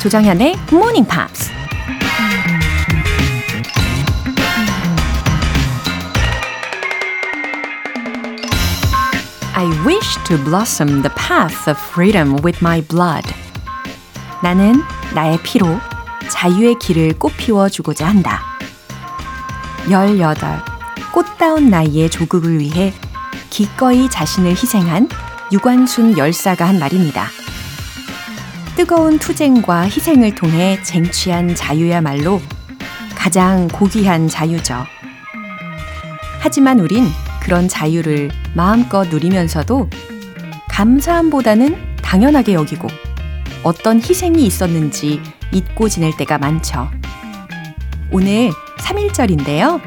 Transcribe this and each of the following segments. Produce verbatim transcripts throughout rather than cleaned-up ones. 조정현의 모닝 팝스. I wish to blossom the path of freedom with my blood. 나는 나의 피로 자유의 길을 꽃피워 주고자 한다. 열여덟, 꽃다운 나이의 조국을 위해 기꺼이 자신을 희생한 유관순 열사가 한 말입니다. 뜨거운 투쟁과 희생을 통해 쟁취한 자유야말로 가장 고귀한 자유죠. 하지만 우린 그런 자유를 마음껏 누리면서도 감사함보다는 당연하게 여기고 어떤 희생이 있었는지 잊고 지낼 때가 많죠. 오늘 삼일절인데요.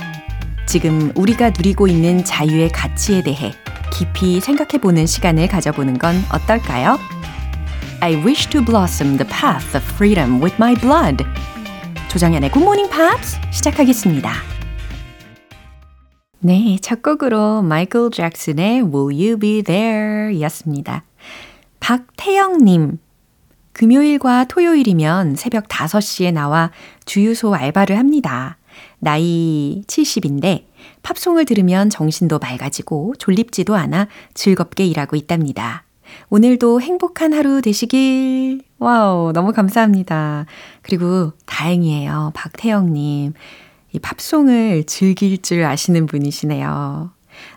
지금 우리가 누리고 있는 자유의 가치에 대해 깊이 생각해보는 시간을 가져보는 건 어떨까요? I wish to blossom the path of freedom with my blood. 조정현의 굿모닝 팝스 시작하겠습니다. 네, 첫 곡으로 마이클 잭슨의 Will You Be There 이었습니다. 박태영님, 금요일과 토요일이면 새벽 다섯 시에 나와 주유소 알바를 합니다. 나이 칠십인데 팝송을 들으면 정신도 맑아지고 졸립지도 않아 즐겁게 일하고 있답니다. 오늘도 행복한 하루 되시길. 와우, 너무 감사합니다. 그리고 다행이에요, 박태영님. 이 팝송을 즐길 줄 아시는 분이시네요.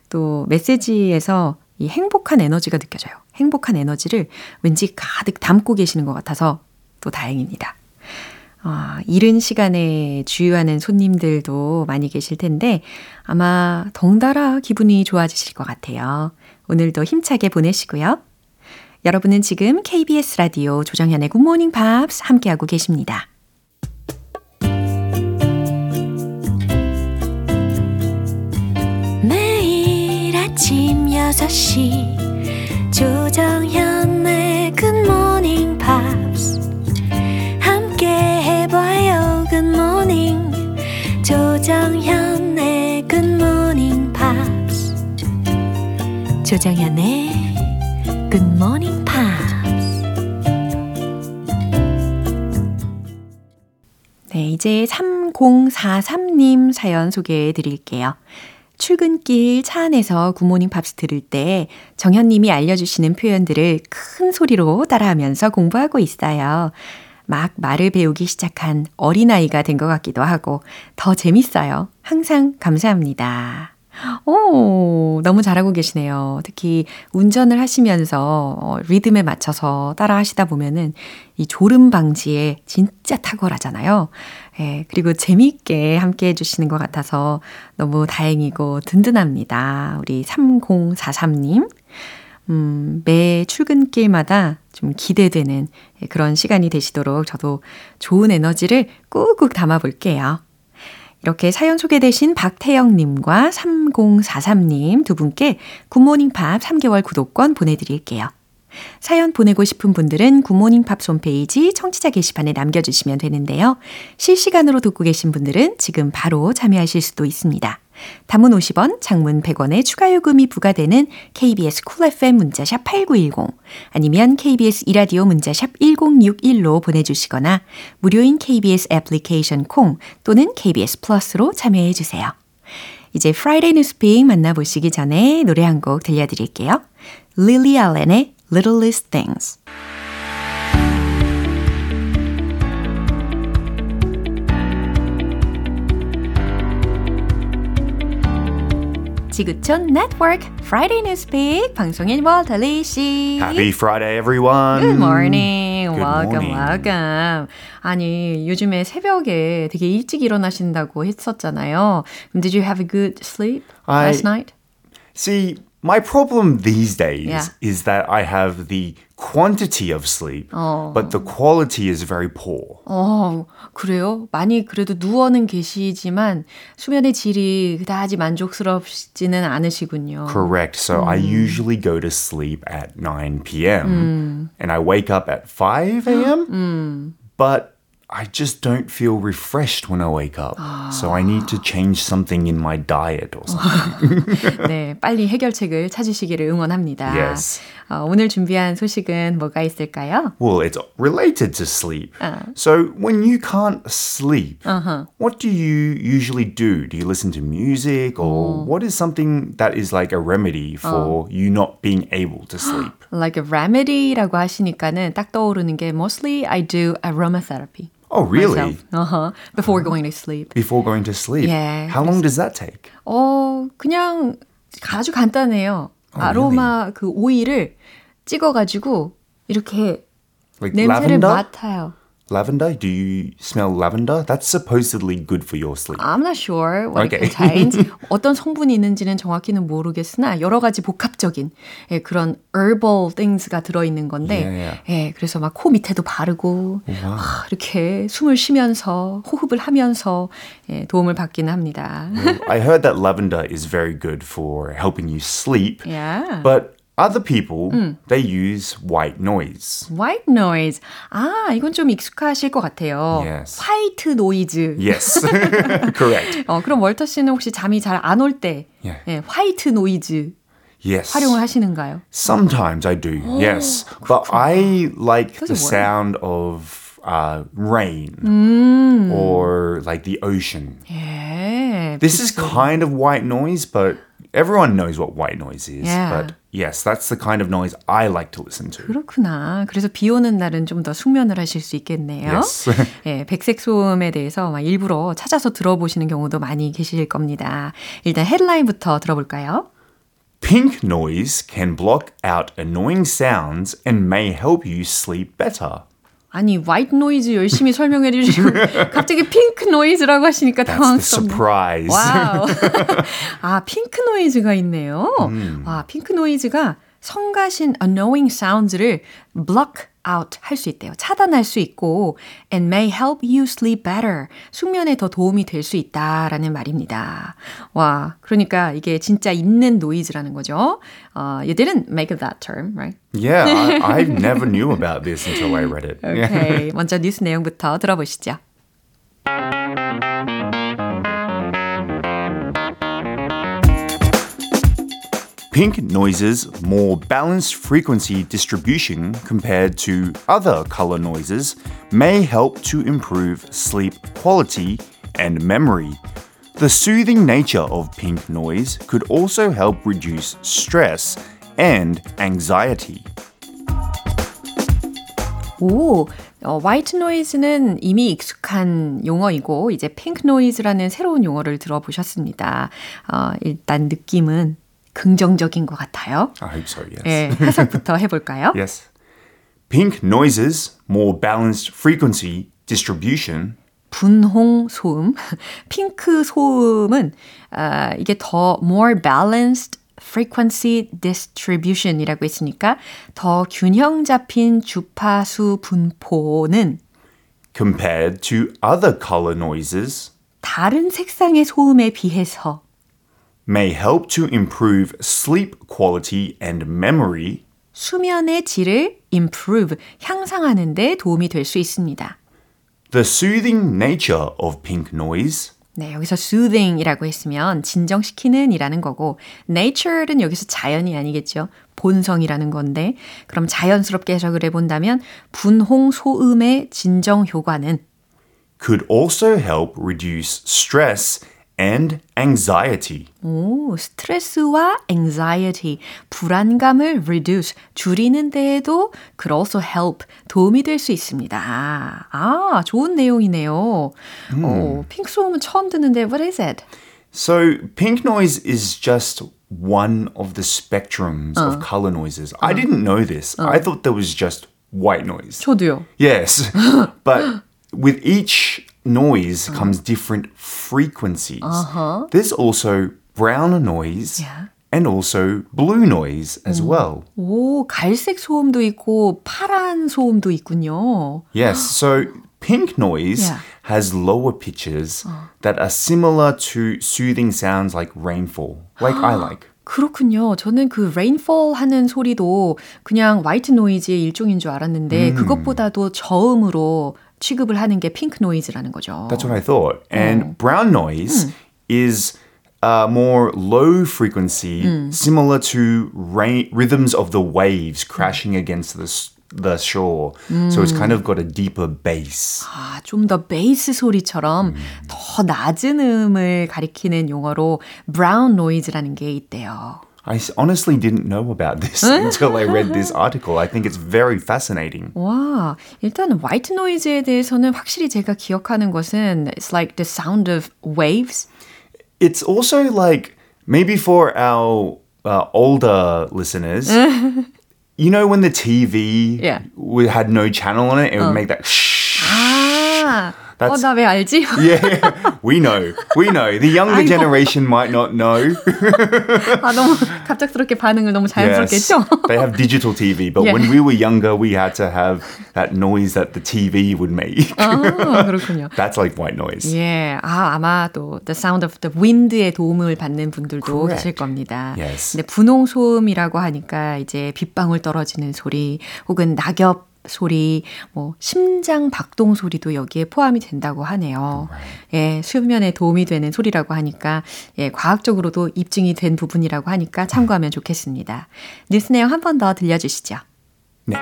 또 메시지에서 이 행복한 에너지가 느껴져요. 행복한 에너지를 왠지 가득 담고 계시는 것 같아서 또 다행입니다. 어, 이른 시간에 주유하는 손님들도 많이 계실 텐데 아마 덩달아 기분이 좋아지실 것 같아요. 오늘도 힘차게 보내시고요. 여러분은 지금 케이비에스 라디오 조정현의 굿모닝 팝스 함께하고 계십니다. 아침 여섯 시 조정현의 굿모닝 팝스 함께 해봐요. 굿모닝 조정현의 굿모닝 팝스. 조정현의 굿모닝 팝스. 네, 이제 삼공사삼 님 사연 소개해 드릴게요. 출근길 차 안에서 굿모닝 팝스 들을 때 정현님이 알려주시는 표현들을 큰 소리로 따라하면서 공부하고 있어요. 막 말을 배우기 시작한 어린아이가 된 것 같기도 하고 더 재밌어요. 항상 감사합니다. 오, 너무 잘하고 계시네요. 특히 운전을 하시면서 리듬에 맞춰서 따라 하시다 보면은 이 졸음 방지에 진짜 탁월하잖아요. 예, 그리고 재미있게 함께 해주시는 것 같아서 너무 다행이고 든든합니다. 우리 삼공사삼 님. 음, 매 출근길마다 좀 기대되는 그런 시간이 되시도록 저도 좋은 에너지를 꾹꾹 담아볼게요. 이렇게 사연 소개되신 박태영님과 삼공사삼 님 두 분께 굿모닝팝 삼 개월 구독권 보내드릴게요. 사연 보내고 싶은 분들은 굿모닝팝스 홈페이지 청취자 게시판에 남겨주시면 되는데요. 실시간으로 듣고 계신 분들은 지금 바로 참여하실 수도 있습니다. 단문 오십 원, 장문 백 원의 추가 요금이 부과되는 케이비에스 쿨 에프엠 문자샵 팔구일공 아니면 케이비에스 이라디오 문자샵 일공육일로 보내주시거나 무료인 케이비에스 애플리케이션 콩 또는 케이비에스 플러스로 참여해주세요. 이제 프라이데이 뉴스픽 만나보시기 전에 노래 한 곡 들려드릴게요. 릴리 알렌의 Littlest Things. 지구촌 네트워크 프라이데이 뉴스픽 방송인 월터 리씨. Happy Friday everyone. Good morning. Good welcome, morning. welcome. 아니, 요즘에 새벽에 되게 일찍 일어나신다고 했었잖아요. Did you have a good sleep I, last night? See, my problem these days yeah. is that I have the quantity of sleep, 어. but the quality is very poor. 어, 그래요? 많이 그래도 누워는 계시지만 수면의 질이 그다지 만족스럽지는 않으시군요. Correct. So 음. I usually go to sleep at nine p.m. 음. and I wake up at five a.m. 음. but I just don't feel refreshed when I wake up. 아... So I need to change something in my diet or something. 네, 빨리 해결책을 찾으시기를 응원합니다. Yes. 어, 오늘 준비한 소식은 뭐가 있을까요? Well, it's related to sleep. 아. So when you can't sleep, uh-huh. what do you usually do? Do you listen to music or 오. what is something that is like a remedy for 어. you not being able to sleep? Like a remedy라고 하시니까는 딱 떠오르는 게 mostly I do aromatherapy. Oh, really? Uh-huh. Before going to sleep. Before going to sleep. Yeah. How long does that take? 어, 그냥 아주 간단해요. Oh, 아로마 really? 그 오일을 찍어가지고 이렇게 like 냄새를 lavender? 맡아요. Lavender? Do you smell lavender? That's supposedly good for your sleep. I'm not sure what okay. it contains. 어떤 성분이 있는지는 정확히는 모르겠으나 여러 가지 복합적인 예, 그런 herbal things가 들어있는 건데 yeah, yeah. 예, 그래서 막 코 밑에도 바르고 wow. 아, 이렇게 숨을 쉬면서 호흡을 하면서 예, 도움을 받기는 합니다. Well, I heard that lavender is very good for helping you sleep. Yeah. But Other people, 음. they use white noise. White noise. 아, 이건 좀 익숙하실 것 같아요. Yes. 화이트 노이즈. Yes, correct. 어, 그럼 월터 씨는 혹시 잠이 잘 안 올 때 yeah. 예, 화이트 노이즈 yes. 활용을 하시는가요? Sometimes I do, 오, yes. 그렇구나. But I like the sound of uh, rain 음. or like the ocean. 예, This is kind of white noise, but... Everyone knows what white noise is, yeah. but yes, that's the kind of noise I like to listen to. 그렇구나. 그래서 비 오는 날은 좀 더 숙면을 하실 수 있겠네요. Yes. 예, 백색 소음에 대해서 막 일부러 찾아서 들어보시는 경우도 많이 계실 겁니다. 일단 헤드라인부터 들어볼까요? Pink noise can block out annoying sounds and may help you sleep better. 아니, white noise 열심히 설명해 주시고 갑자기 pink noise라고 하시니까 당황스럽네요. That's the surprise. 와우. 아, pink noise가 있네요. 음. 와, pink noise가 성가신 annoying sounds를 block out 할 수 있대요. 차단할 수 있고 and may help you sleep better. 숙면에 더 도움이 될 수 있다라는 말입니다. 와, 그러니까 이게 진짜 있는 노이즈라는 거죠. Uh, you didn't make that term, right? Yeah, I, I never knew about this until I read it. Okay, 먼저 뉴스 내용부터 들어보시죠. Pink noise's more balanced frequency distribution compared to other color noises may help to improve sleep quality and memory. The soothing nature of pink noise could also help reduce stress and anxiety. 오, 어, white noise는 이미 익숙한 용어이고 이제 pink noise라는 새로운 용어를 들어보셨습니다. 어, 일단 느낌은 긍정적인 것 같아요. I hope so, yes. 예, 해석부터 해볼까요? Yes. Pink noises, more balanced frequency, distribution. 분홍 소음, 핑크 소음은 어, 이게 더 more balanced frequency distribution이라고 했으니까 더 균형 잡힌 주파수 분포는 compared to other color noises. 다른 색상의 소음에 비해서 may help to improve sleep quality and memory. 수면의 질을 improve, 향상하는 데 도움이 될 수 있습니다. The soothing nature of pink noise. 네, 여기서 soothing이라고 했으면 진정시키는 이라는 거고 nature는 여기서 자연이 아니겠죠. 본성이라는 건데 그럼 자연스럽게 해석을 해본다면 분홍 소음의 진정 효과는 could also help reduce stress and anxiety. 오, 스트레스와 anxiety, 불안감을 reduce, 줄이는 데에도 could also help, 도움이 될 수 있습니다. 아, 좋은 내용이네요. 음. 오, 핑크 소음은 처음 듣는데 what is it? So, pink noise is just one of the spectrums 어. of color noises. 어. I didn't know this. 어. I thought there was just white noise. 저도요. Yes, but with each noise comes different frequencies. Uh-huh. There's also brown noise yeah. and also blue noise as 오. well. 오, 갈색 소음도 있고 파란 소음도 있군요. Yes, so pink noise yeah. has lower pitches 어. that are similar to soothing sounds like rainfall, like I like. 그렇군요. 저는 그 rainfall 하는 소리도 그냥 white noise의 일종인 줄 알았는데 음. 그것보다도 저음으로 취급을 하는 게 pink noise라는 거죠. That's what I thought. And 음. brown noise 음. is uh, more low frequency, 음. similar to ra- rhythms of the waves crashing against the the shore. 음. So it's kind of got a deeper bass. 아, 좀 더 베이스 소리처럼 음. 더 낮은 음을 가리키는 용어로 brown noise라는 게 있대요. I honestly didn't know about this until I read this article. I think it's very fascinating. 와, 일단 white noise에 대해서는 확실히 제가 기억하는 것은 it's like the sound of waves. It's also like maybe for our uh, older listeners, you know when the T V yeah. we had no channel on it, it would uh. make that shh. Ah. That's, 어, 나 왜 알지? yeah, we know. We know. The younger 아이고. generation might not know. 아, 너무 갑작스럽게 반응을 너무 자연스럽겠죠? Yes, they have digital T V, but yeah. when we were younger, we had to have that noise that the T V would make. 아, 그렇군요. That's like white noise. 예, yeah. 아, 아마 또 the sound of the wind의 도움을 받는 분들도 계실 겁니다. Yes. 근데 분홍 소음이라고 하니까 이제 빗방울 떨어지는 소리 혹은 낙엽 소리, 뭐 심장 박동 소리도 여기에 포함이 된다고 하네요. 예, 수면에 도움이 되는 소리라고 하니까 예, 과학적으로도 입증이 된 부분이라고 하니까 참고하면 좋겠습니다. 뉴스 내용 한 번 더 들려주시죠. 네.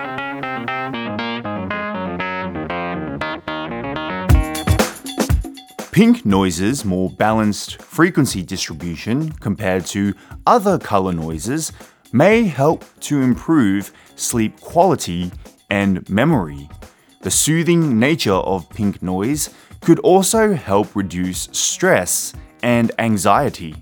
Pink noise's more balanced frequency distribution compared to other color noises may help to improve sleep quality and memory. The soothing nature of pink noise could also help reduce stress and anxiety.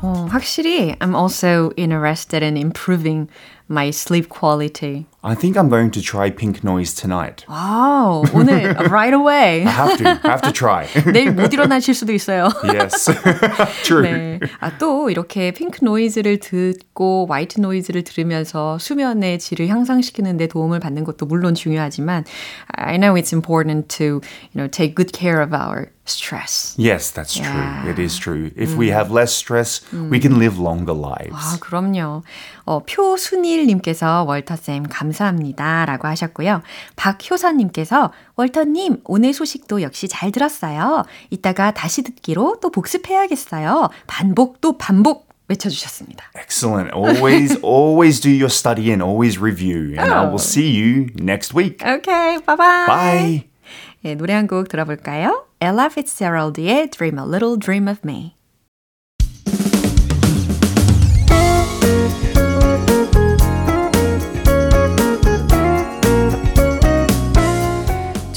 어, 확실히 I'm also interested in improving my sleep quality. I think I'm going to try pink noise tonight. Wow, 오늘 right away. I have to, I have to try. 내일 못 일어나실 수도 있어요. Yes, true. 네. 아, 또 이렇게 pink noise를 듣고 white noise를 들으면서 수면의 질을 향상시키는 데 도움을 받는 것도 물론 중요하지만 I know it's important to you know, take good care of our stress. Yes, that's true. Yeah. It is true. If 음. we have less stress, 음. we can live longer lives. 아, 그럼요. 어, 표순일님께서 월터쌤 감사합니다. 감사합니다 라고 하셨고요. 박효선님께서 월터님 오늘 소식도 역시 잘 들었어요. 이따가 다시 듣기로 또 복습해야겠어요. 반복 또 반복 외쳐주셨습니다. Excellent. Always, always do your study and always review. And oh. I will see you next week. Okay, bye-bye. Bye. 네, 노래 한 곡 들어볼까요? Ella Fitzgerald의 Dream a Little Dream of Me.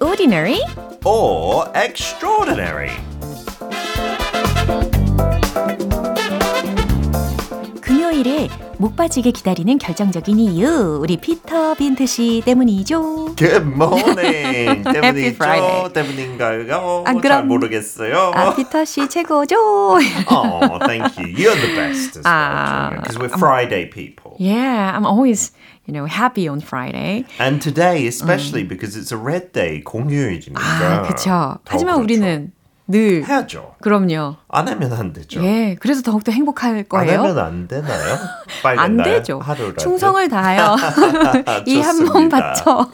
Ordinary or extraordinary. 금요일에 목 빠지게 기다리는 결정적인 이유 우리 피터 빈트 씨 때문이죠. Good morning. 때문이죠. 때문인가요? 아, 그럼, 잘 모르겠어요. 아, 피터 씨 최고죠. Oh, thank you. You're the best as well, because uh, we're Friday people. Yeah, I'm always. You know, happy on Friday. And today especially 음. because it's a red day, 공휴일이니까. 아, 그렇죠. 하지만 그렇죠. 우리는 늘 해야죠. 그럼요. 안 하면 안 되죠. 예, 그래서 더욱더 행복할 거예요. 안 하면 안 되나요? 빨리 안 되죠. 하루라도. 충성을 다해요. 이 한 번 받쳐.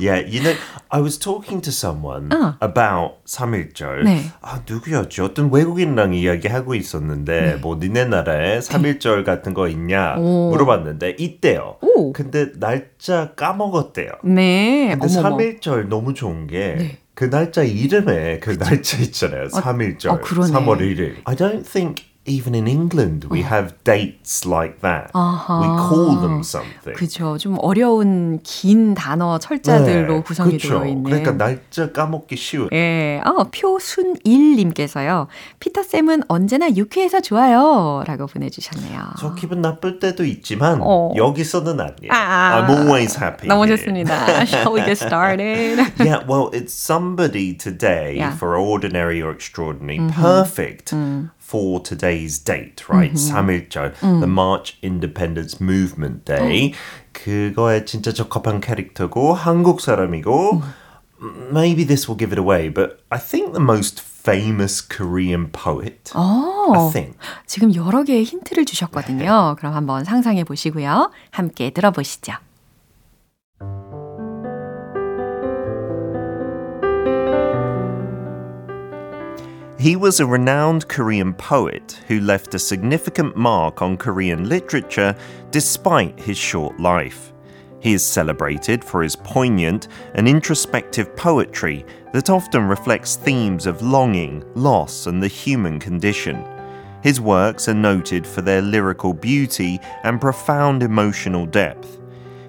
Yeah, you know, I was talking to someone 어. about 삼일절. 네. 아, 누구였지? 어떤 외국인랑 이야기하고 있었는데 네. 뭐 니네 나라에 삼일절 네. 같은 거 있냐 오. 물어봤는데 있대요. 오. 근데 날짜 까먹었대요. 네. 근데 어머머. 삼일절 너무 좋은 게 네. 그 날짜 이름에 그 날짜 있잖아요. 삼일절, 어, 어, 삼월 일 일. I don't think even in England we have dates like that. 아하. We call them something. 그렇죠. 좀 어려운 긴 단어 철자들로 네, 구성이 그쵸. 되어 있는. 그러니까 날짜 까먹기 쉬운. 예. 어, 표순일 님께서요. 피터 쌤은 언제나 유쾌해서 좋아요라고 보내 주셨네요. 저 기분 나쁠 때도 있지만 어. 여기서는 아니에요. 아, I'm always happy. 너무 좋습니다. Shall we get started? Yeah, well, it's somebody today yeah. for ordinary or extraordinary mm-hmm. perfect. Mm. for today's date, right? mm-hmm. 삼일절, mm. the March Independence Movement Day. Mm. 그거에 진짜 적합한 캐릭터고 한국 사람이고 mm. maybe this will give it away, but I think the most famous Korean poet. Oh, I think. 지금 여러 개의 힌트를 주셨거든요. 그럼 한번 상상해 보시고요. 함께 들어보시죠. He was a renowned Korean poet who left a significant mark on Korean literature despite his short life. He is celebrated for his poignant and introspective poetry that often reflects themes of longing, loss, and the human condition. His works are noted for their lyrical beauty and profound emotional depth.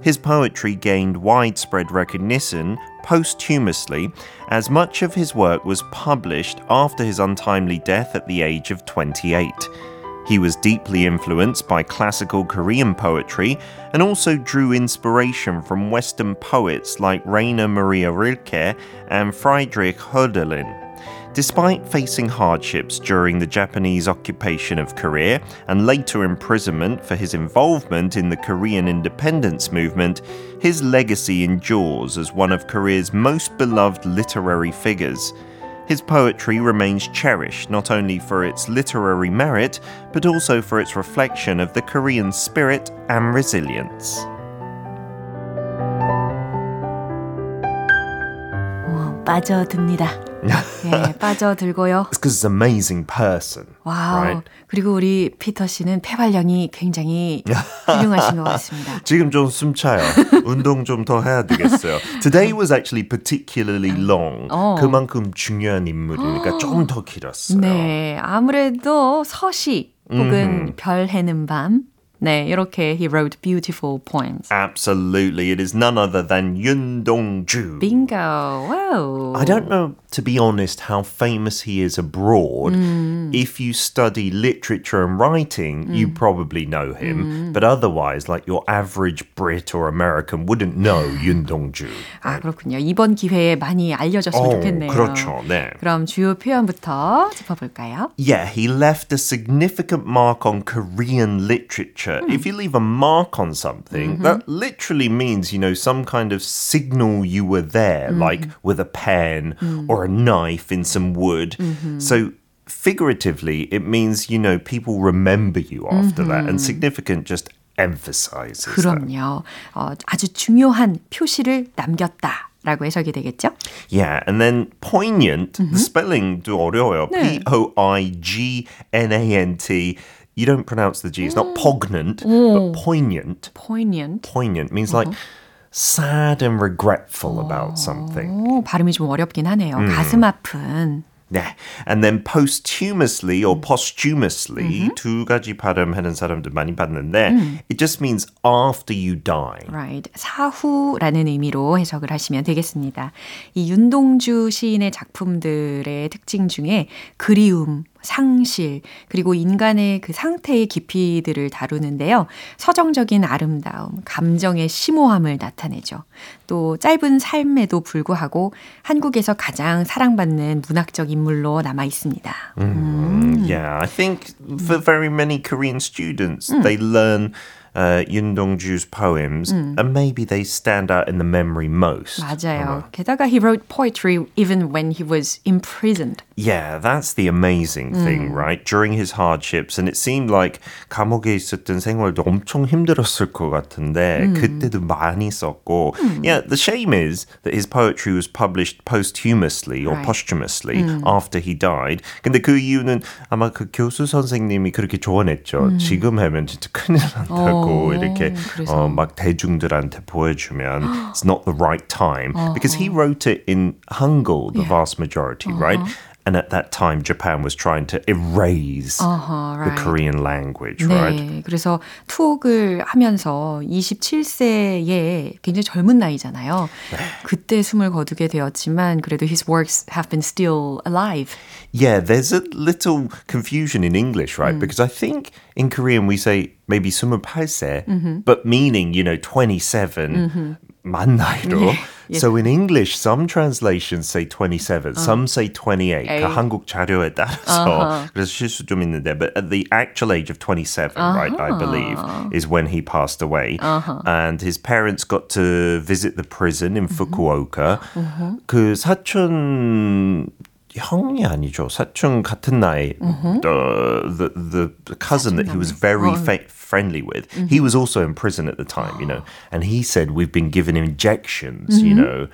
His poetry gained widespread recognition posthumously, as much of his work was published after his untimely death at the age of twenty-eight. He was deeply influenced by classical Korean poetry and also drew inspiration from Western poets like Rainer Maria Rilke and Friedrich Hölderlin. Despite facing hardships during the Japanese occupation of Korea and later imprisonment for his involvement in the Korean independence movement, his legacy endures as one of Korea's most beloved literary figures. His poetry remains cherished not only for its literary merit, but also for its reflection of the Korean spirit and resilience. 빠져듭니다. 예, 빠져들고요. It's because he's an amazing person. 와우. Right? 그리고 우리 피터 씨는 폐활량이 굉장히 훌륭하신 것 같습니다. 지금 좀 숨차요. 운동 좀 더 해야 되겠어요. Today was actually particularly long. 어. 그만큼 중요한 인물이니까 좀 더 길었어요. 네, 아무래도 서시 혹은 별 해는 밤. 네, 이렇게 he wrote beautiful poems. Absolutely. It is none other than 윤동주. Bingo. Wow. I don't know, to be honest, how famous he is abroad. Mm. If you study literature and writing, mm. you probably know him. Mm. But otherwise, like your average Brit or American wouldn't know 윤동주. 아, 그렇군요. 이번 기회에 많이 알려졌으면 oh, 좋겠네요. 그렇죠. 네. 그럼 주요 표현부터 짚어볼까요? Yeah, he left a significant mark on Korean literature. If you leave a mark on something, mm-hmm. that literally means, you know, some kind of signal you were there, mm-hmm. like with a pen mm-hmm. or a knife in some wood. Mm-hmm. So figuratively, it means, you know, people remember you after mm-hmm. that, and significant just emphasizes 그럼요. that. 어, 아주 중요한 표시를 남겼다. 라고 해석이 되겠죠? Yeah, and then poignant, mm-hmm. the spelling도 어려워요. 네. P O I G N A N T You don't pronounce the G. It's not pognant, mm. but poignant. Poignant. Poignant means uh-huh. like sad and regretful oh. about something. 발음이 좀 어렵긴 하네요. Mm. 가슴 아픈. Yeah. And then posthumously or posthumously, mm-hmm. 두 가지 발음하는 사람들 많이 봤는데 mm. it just means after you die. Right. 사후라는 의미로 해석을 하시면 되겠습니다. 이 윤동주 시인의 작품들의 특징 중에 그리움, 상실, 그리고 인간의 그 상태의 깊이들을 다루는데요. 서정적인 아름다움, 감정의 심오함을 나타내죠. 또 짧은 삶에도 불구하고 한국에서 가장 사랑받는 문학적 인물로 남아 있습니다. 음. Yeah, I think for very many Korean students, 음. they learn Uh, 윤동주's poems, 음. and maybe they stand out in the memory most. 맞아요. Uh-huh. 게다가 he wrote poetry even when he was imprisoned. Yeah, that's the amazing 음. thing, right? During his hardships, and it seemed like 감옥에 있었던 생활도 엄청 힘들었을 것 같은데 음. 그때도 많이 썼고. 음. Yeah, the shame is that his poetry was published posthumously or right. posthumously 음. after he died. 근데 그 이유는 아마 그 교수 선생님이 그렇게 조언했죠. 음. 지금 하면 진짜 큰일 난다고. 어. 이렇게 어, 막 대중들한테 보여주면 it's not the right time because he wrote it in Hangul the yeah. vast majority, uh-huh. right? And at that time, Japan was trying to erase uh-huh, right. the Korean language, 네, right? 그래서 투옥을 하면서 이십칠 세에 굉장히 젊은 나이잖아요. 네. 그때 숨을 거두게 되었지만 그래도 his works have been still alive. Yeah, there's a little confusion in English, right? 음. Because I think in Korean we say maybe 스물여덟 세, mm-hmm. but meaning, you know, twenty-seven, mm-hmm. 만 나이로. 네. Yeah. So in English, some translations say twenty-seven, uh. some say twenty-eight. 그 한국 자료에 따라서 uh-huh. 그래서 실수 좀 있는데, but at the actual age of twenty-seven, uh-huh. right, I believe, is when he passed away. Uh-huh. And his parents got to visit the prison in Fukuoka. Uh-huh. 그 사촌 형이 아니죠. 사촌 같은 나이. Uh-huh. The, the, the cousin that he was very fa- friendly with. Uh-huh. He was also in prison at the time, you know. And he said, we've been given injections, uh-huh. you know.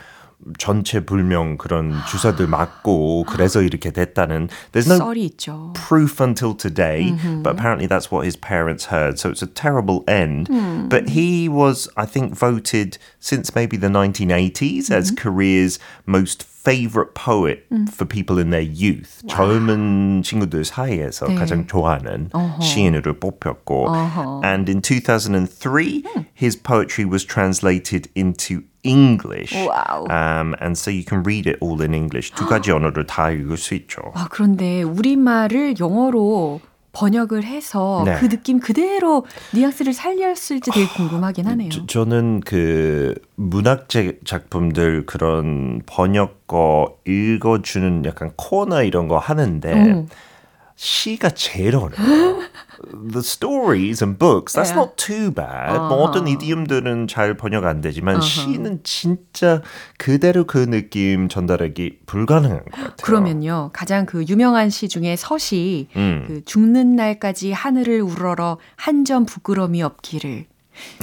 전체 불명 그런 주사들 맞고 그래서 이렇게 됐다는 There's no proof until today, mm-hmm. but apparently that's what his parents heard. So it's a terrible end. Mm. But he was, I think, voted since maybe the nineteen eighties mm-hmm. as Korea's most favorite poet mm. for people in their youth. Wow. 젊은 친구들 사이에서 네. 가장 좋아하는 uh-huh. 시인으로 뽑혔고. Uh-huh. And in two thousand three, mm. his poetry was translated into English. Wow. Um, and so you can read it all in English. 두 가지 언어를 다 읽을 수 있죠. 아, 그런데 우리말을 영어로 번역을 해서 네. 그 느낌 그대로 뉘앙스를 살렸을지 되게 궁금하긴 하네요. 저, 저는 그 문학적 작품들 그런 번역 거 읽어주는 약간 코너 이런 거 하는데 음. 시가 제일 어려워요. The stories and books, that's yeah. not too bad. Uh-huh. 뭐 어떤 이디엄들은 잘 번역 안 되지만 uh-huh. 시는 진짜 그대로 그 느낌 전달하기 불가능한 것 같아요. 그러면요. 가장 그 유명한 시 중에 서시, 음. 그 죽는 날까지 하늘을 우러러 한 점 부끄러움이 없기를.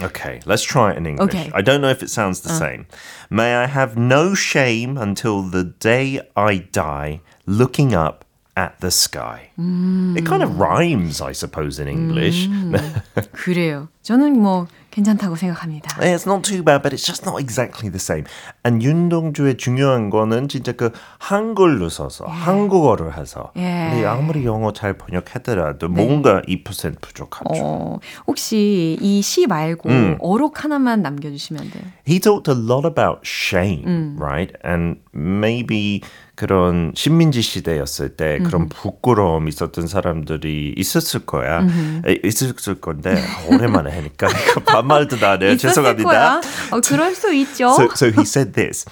Okay, let's try it in English. Okay. I don't know if it sounds the uh. same. May I have no shame until the day I die, looking up at the sky. Mm. It kind of rhymes, I suppose, in English. Mm. 그래요. 저는 뭐 괜찮다고 생각합니다. Yeah, it's not too bad, but it's just not exactly the same. And 윤동주의 중요한 거는 진짜 그 한글로 써서 yeah. 한국어를 해서 yeah. 근데 아무리 영어 잘 번역하더라도 네. 뭔가 이 퍼센트 부족하죠. 어, 혹시 이 시 말고 음. 어록 하나만 남겨주시면 돼요. He talked a lot about shame, 음. right? And maybe 그런 식민지 시대였을 때 mm-hmm. 그런 부끄러움 있었던 사람들이 있었을 거야. Mm-hmm. 있었을 건데 오랜만에 하니까 반말도 나네요. 죄송합니다. 어, 그럴 수 있죠. So, so he said this.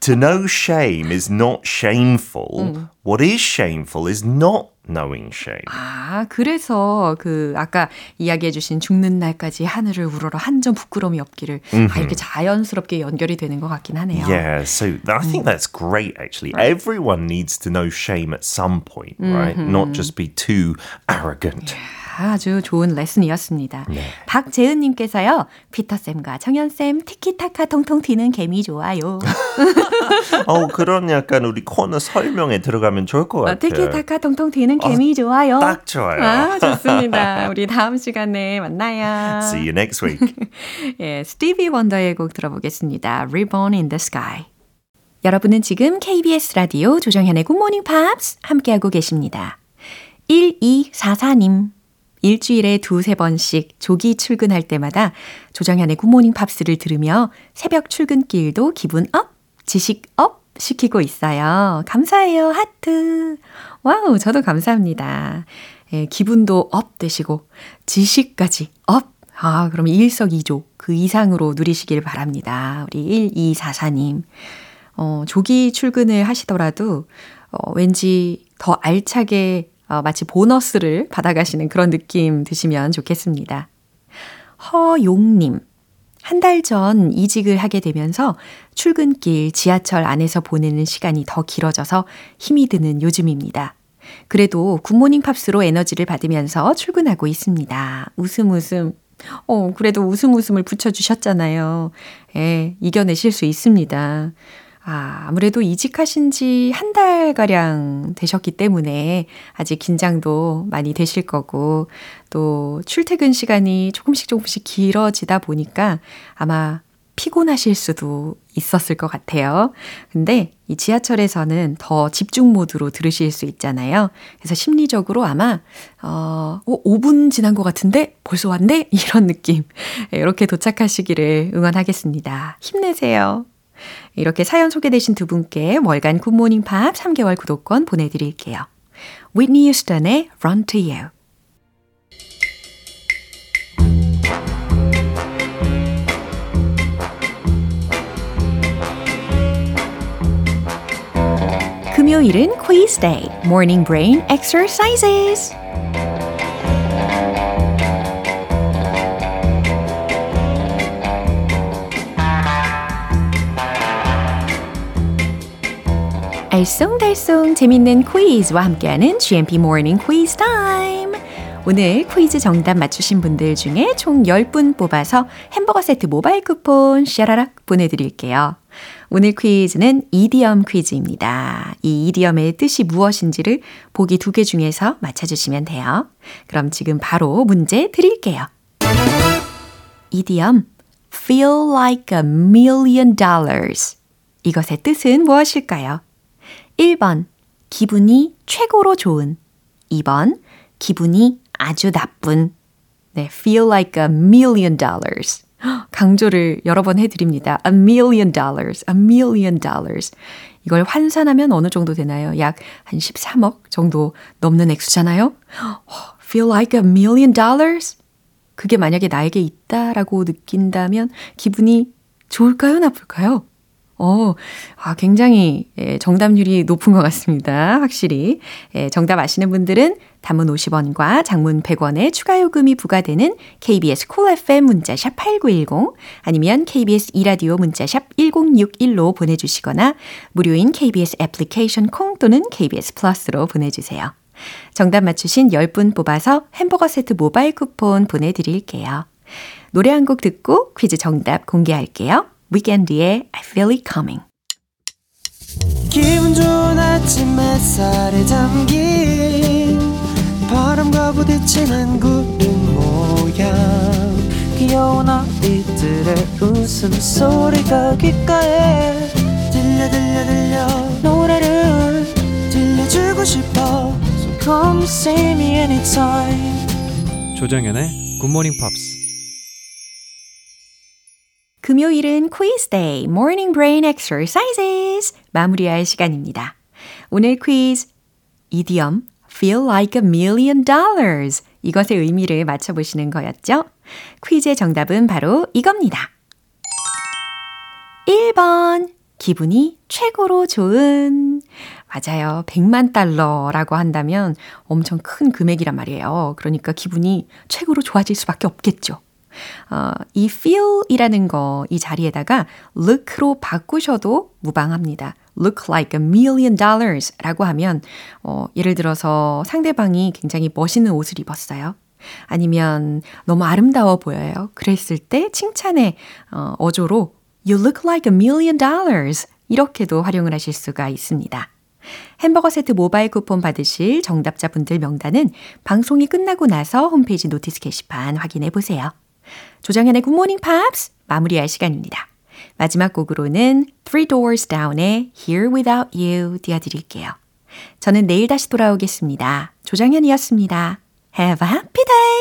To know shame is not shameful. 음. What is shameful is not knowing shame. 아, 그래서 그 아까 이야기해 주신 죽는 날까지 하늘을 우러러 한 점 부끄러움이 없기를 mm-hmm. 아, 이렇게 자연스럽게 연결이 되는 것 같긴 하네요. Yeah, so I think that's great actually. Right. Everyone needs to know shame at some point, mm-hmm. right? Not just be too arrogant. Yeah. 아주 좋은 레슨이었습니다. 네. 박재은님께서요. 피터쌤과 청현쌤 티키타카 통통 튀는 개미 좋아요. 어, 그런 약간 우리 코너 설명에 들어가면 좋을 것 같아요. 어, 티키타카 통통 튀는 개미 어, 좋아요. 딱 좋아요. 아, 좋습니다. 우리 다음 시간에 만나요. See you next week. 예, 스티비 원더의 곡 들어보겠습니다. Reborn in the Sky. 여러분은 지금 케이비에스 라디오 조정현의 굿모닝 팝스 함께하고 계십니다. 일이사사님. 일주일에 두세 번씩 조기 출근할 때마다 조정현의 굿모닝 팝스를 들으며 새벽 출근길도 기분 업, 지식 업 시키고 있어요. 감사해요. 하트. 와우, 저도 감사합니다. 예, 기분도 업 되시고 지식까지 업. 아, 그럼 일석이조 그 이상으로 누리시길 바랍니다. 우리 일이사사님. 어, 조기 출근을 하시더라도 어, 왠지 더 알차게 어, 마치 보너스를 받아가시는 그런 느낌 드시면 좋겠습니다. 허용님, 한 달 전 이직을 하게 되면서 출근길 지하철 안에서 보내는 시간이 더 길어져서 힘이 드는 요즘입니다. 그래도 굿모닝 팝스로 에너지를 받으면서 출근하고 있습니다. 웃음 웃음. 어, 그래도 웃음 웃음을 붙여주셨잖아요. 예, 이겨내실 수 있습니다. 아, 아무래도 이직하신 지 한 달가량 되셨기 때문에 아직 긴장도 많이 되실 거고 또 출퇴근 시간이 조금씩 조금씩 길어지다 보니까 아마 피곤하실 수도 있었을 것 같아요. 근데 이 지하철에서는 더 집중 모드로 들으실 수 있잖아요. 그래서 심리적으로 아마 어, 오 분 지난 것 같은데 벌써 왔네? 이런 느낌. 이렇게 도착하시기를 응원하겠습니다. 힘내세요. 이렇게 사연 소개되신 두 분께 월간 굿모닝 팝 삼 개월 구독권 보내드릴게요. Whitney Houston의 Run to You. 금요일은 퀴즈 데이, 모닝 브레인 엑서사이즈스. 알쏭달쏭 재밌는 퀴즈와 함께하는 지엠피 모닝 퀴즈 타임. 오늘 퀴즈 정답 맞추신 분들 중에 총 십 분 뽑아서 햄버거 세트 모바일 쿠폰 샤라락 보내드릴게요. 오늘 퀴즈는 이디엄 퀴즈입니다. 이 이디엄의 뜻이 무엇인지를 보기 두 개 중에서 맞춰주시면 돼요. 그럼 지금 바로 문제 드릴게요. 이디엄 Feel like a million dollars. 이것의 뜻은 무엇일까요? 일 번 기분이 최고로 좋은, 이 번 기분이 아주 나쁜. 네, Feel like a million dollars. 강조를 여러 번 해드립니다. A million dollars, a million dollars. 이걸 환산하면 어느 정도 되나요? 약 한 십삼억 정도 넘는 액수잖아요. Feel like a million dollars? 그게 만약에 나에게 있다라고 느낀다면 기분이 좋을까요? 나쁠까요? 어, 아, 굉장히 정답률이 높은 것 같습니다. 확실히. 정답 아시는 분들은 단문 오십 원과 장문 백 원의 추가 요금이 부과되는 케이비에스 쿨 에프엠 문자샵 팔구일공 아니면 케이비에스 이라디오 문자샵 일공육일로 보내주시거나 무료인 케이비에스 애플리케이션 콩 또는 케이비에스 플러스로 보내주세요. 정답 맞추신 십 분 뽑아서 햄버거 세트 모바일 쿠폰 보내드릴게요. 노래 한 곡 듣고 퀴즈 정답 공개할게요. 위켄드의 I Feel It Coming. 기분 좋은 아침 햇살에 담긴 바람과 부딪히는 구름 모양 귀여운 아이들의 웃음소리가 귓가에 들려 들려 들려 노래를 들려주고 싶어 So come see me anytime. 조정현의 굿모닝 팝스. 금요일은 퀴즈 데이, 모닝 브레인 엑서사이즈스 마무리할 시간입니다. 오늘 퀴즈, 이디엄, feel like a million dollars. 이것의 의미를 맞춰보시는 거였죠? 퀴즈의 정답은 바로 이겁니다. 일 번, 기분이 최고로 좋은. 맞아요. 백만 달러라고 한다면 엄청 큰 금액이란 말이에요. 그러니까 기분이 최고로 좋아질 수밖에 없겠죠. 어, 이 feel이라는 거 이 자리에다가 look로 바꾸셔도 무방합니다. Look like a million dollars 라고 하면 어, 예를 들어서 상대방이 굉장히 멋있는 옷을 입었어요. 아니면 너무 아름다워 보여요. 그랬을 때 칭찬의 어, 어조로 You look like a million dollars 이렇게도 활용을 하실 수가 있습니다. 햄버거 세트 모바일 쿠폰 받으실 정답자분들 명단은 방송이 끝나고 나서 홈페이지 노티스 게시판 확인해 보세요. 조정현의 굿모닝 팝스 마무리할 시간입니다. 마지막 곡으로는 Three Doors Down의 Here Without You 띄워드릴게요. 저는 내일 다시 돌아오겠습니다. 조정현이었습니다. Have a happy day!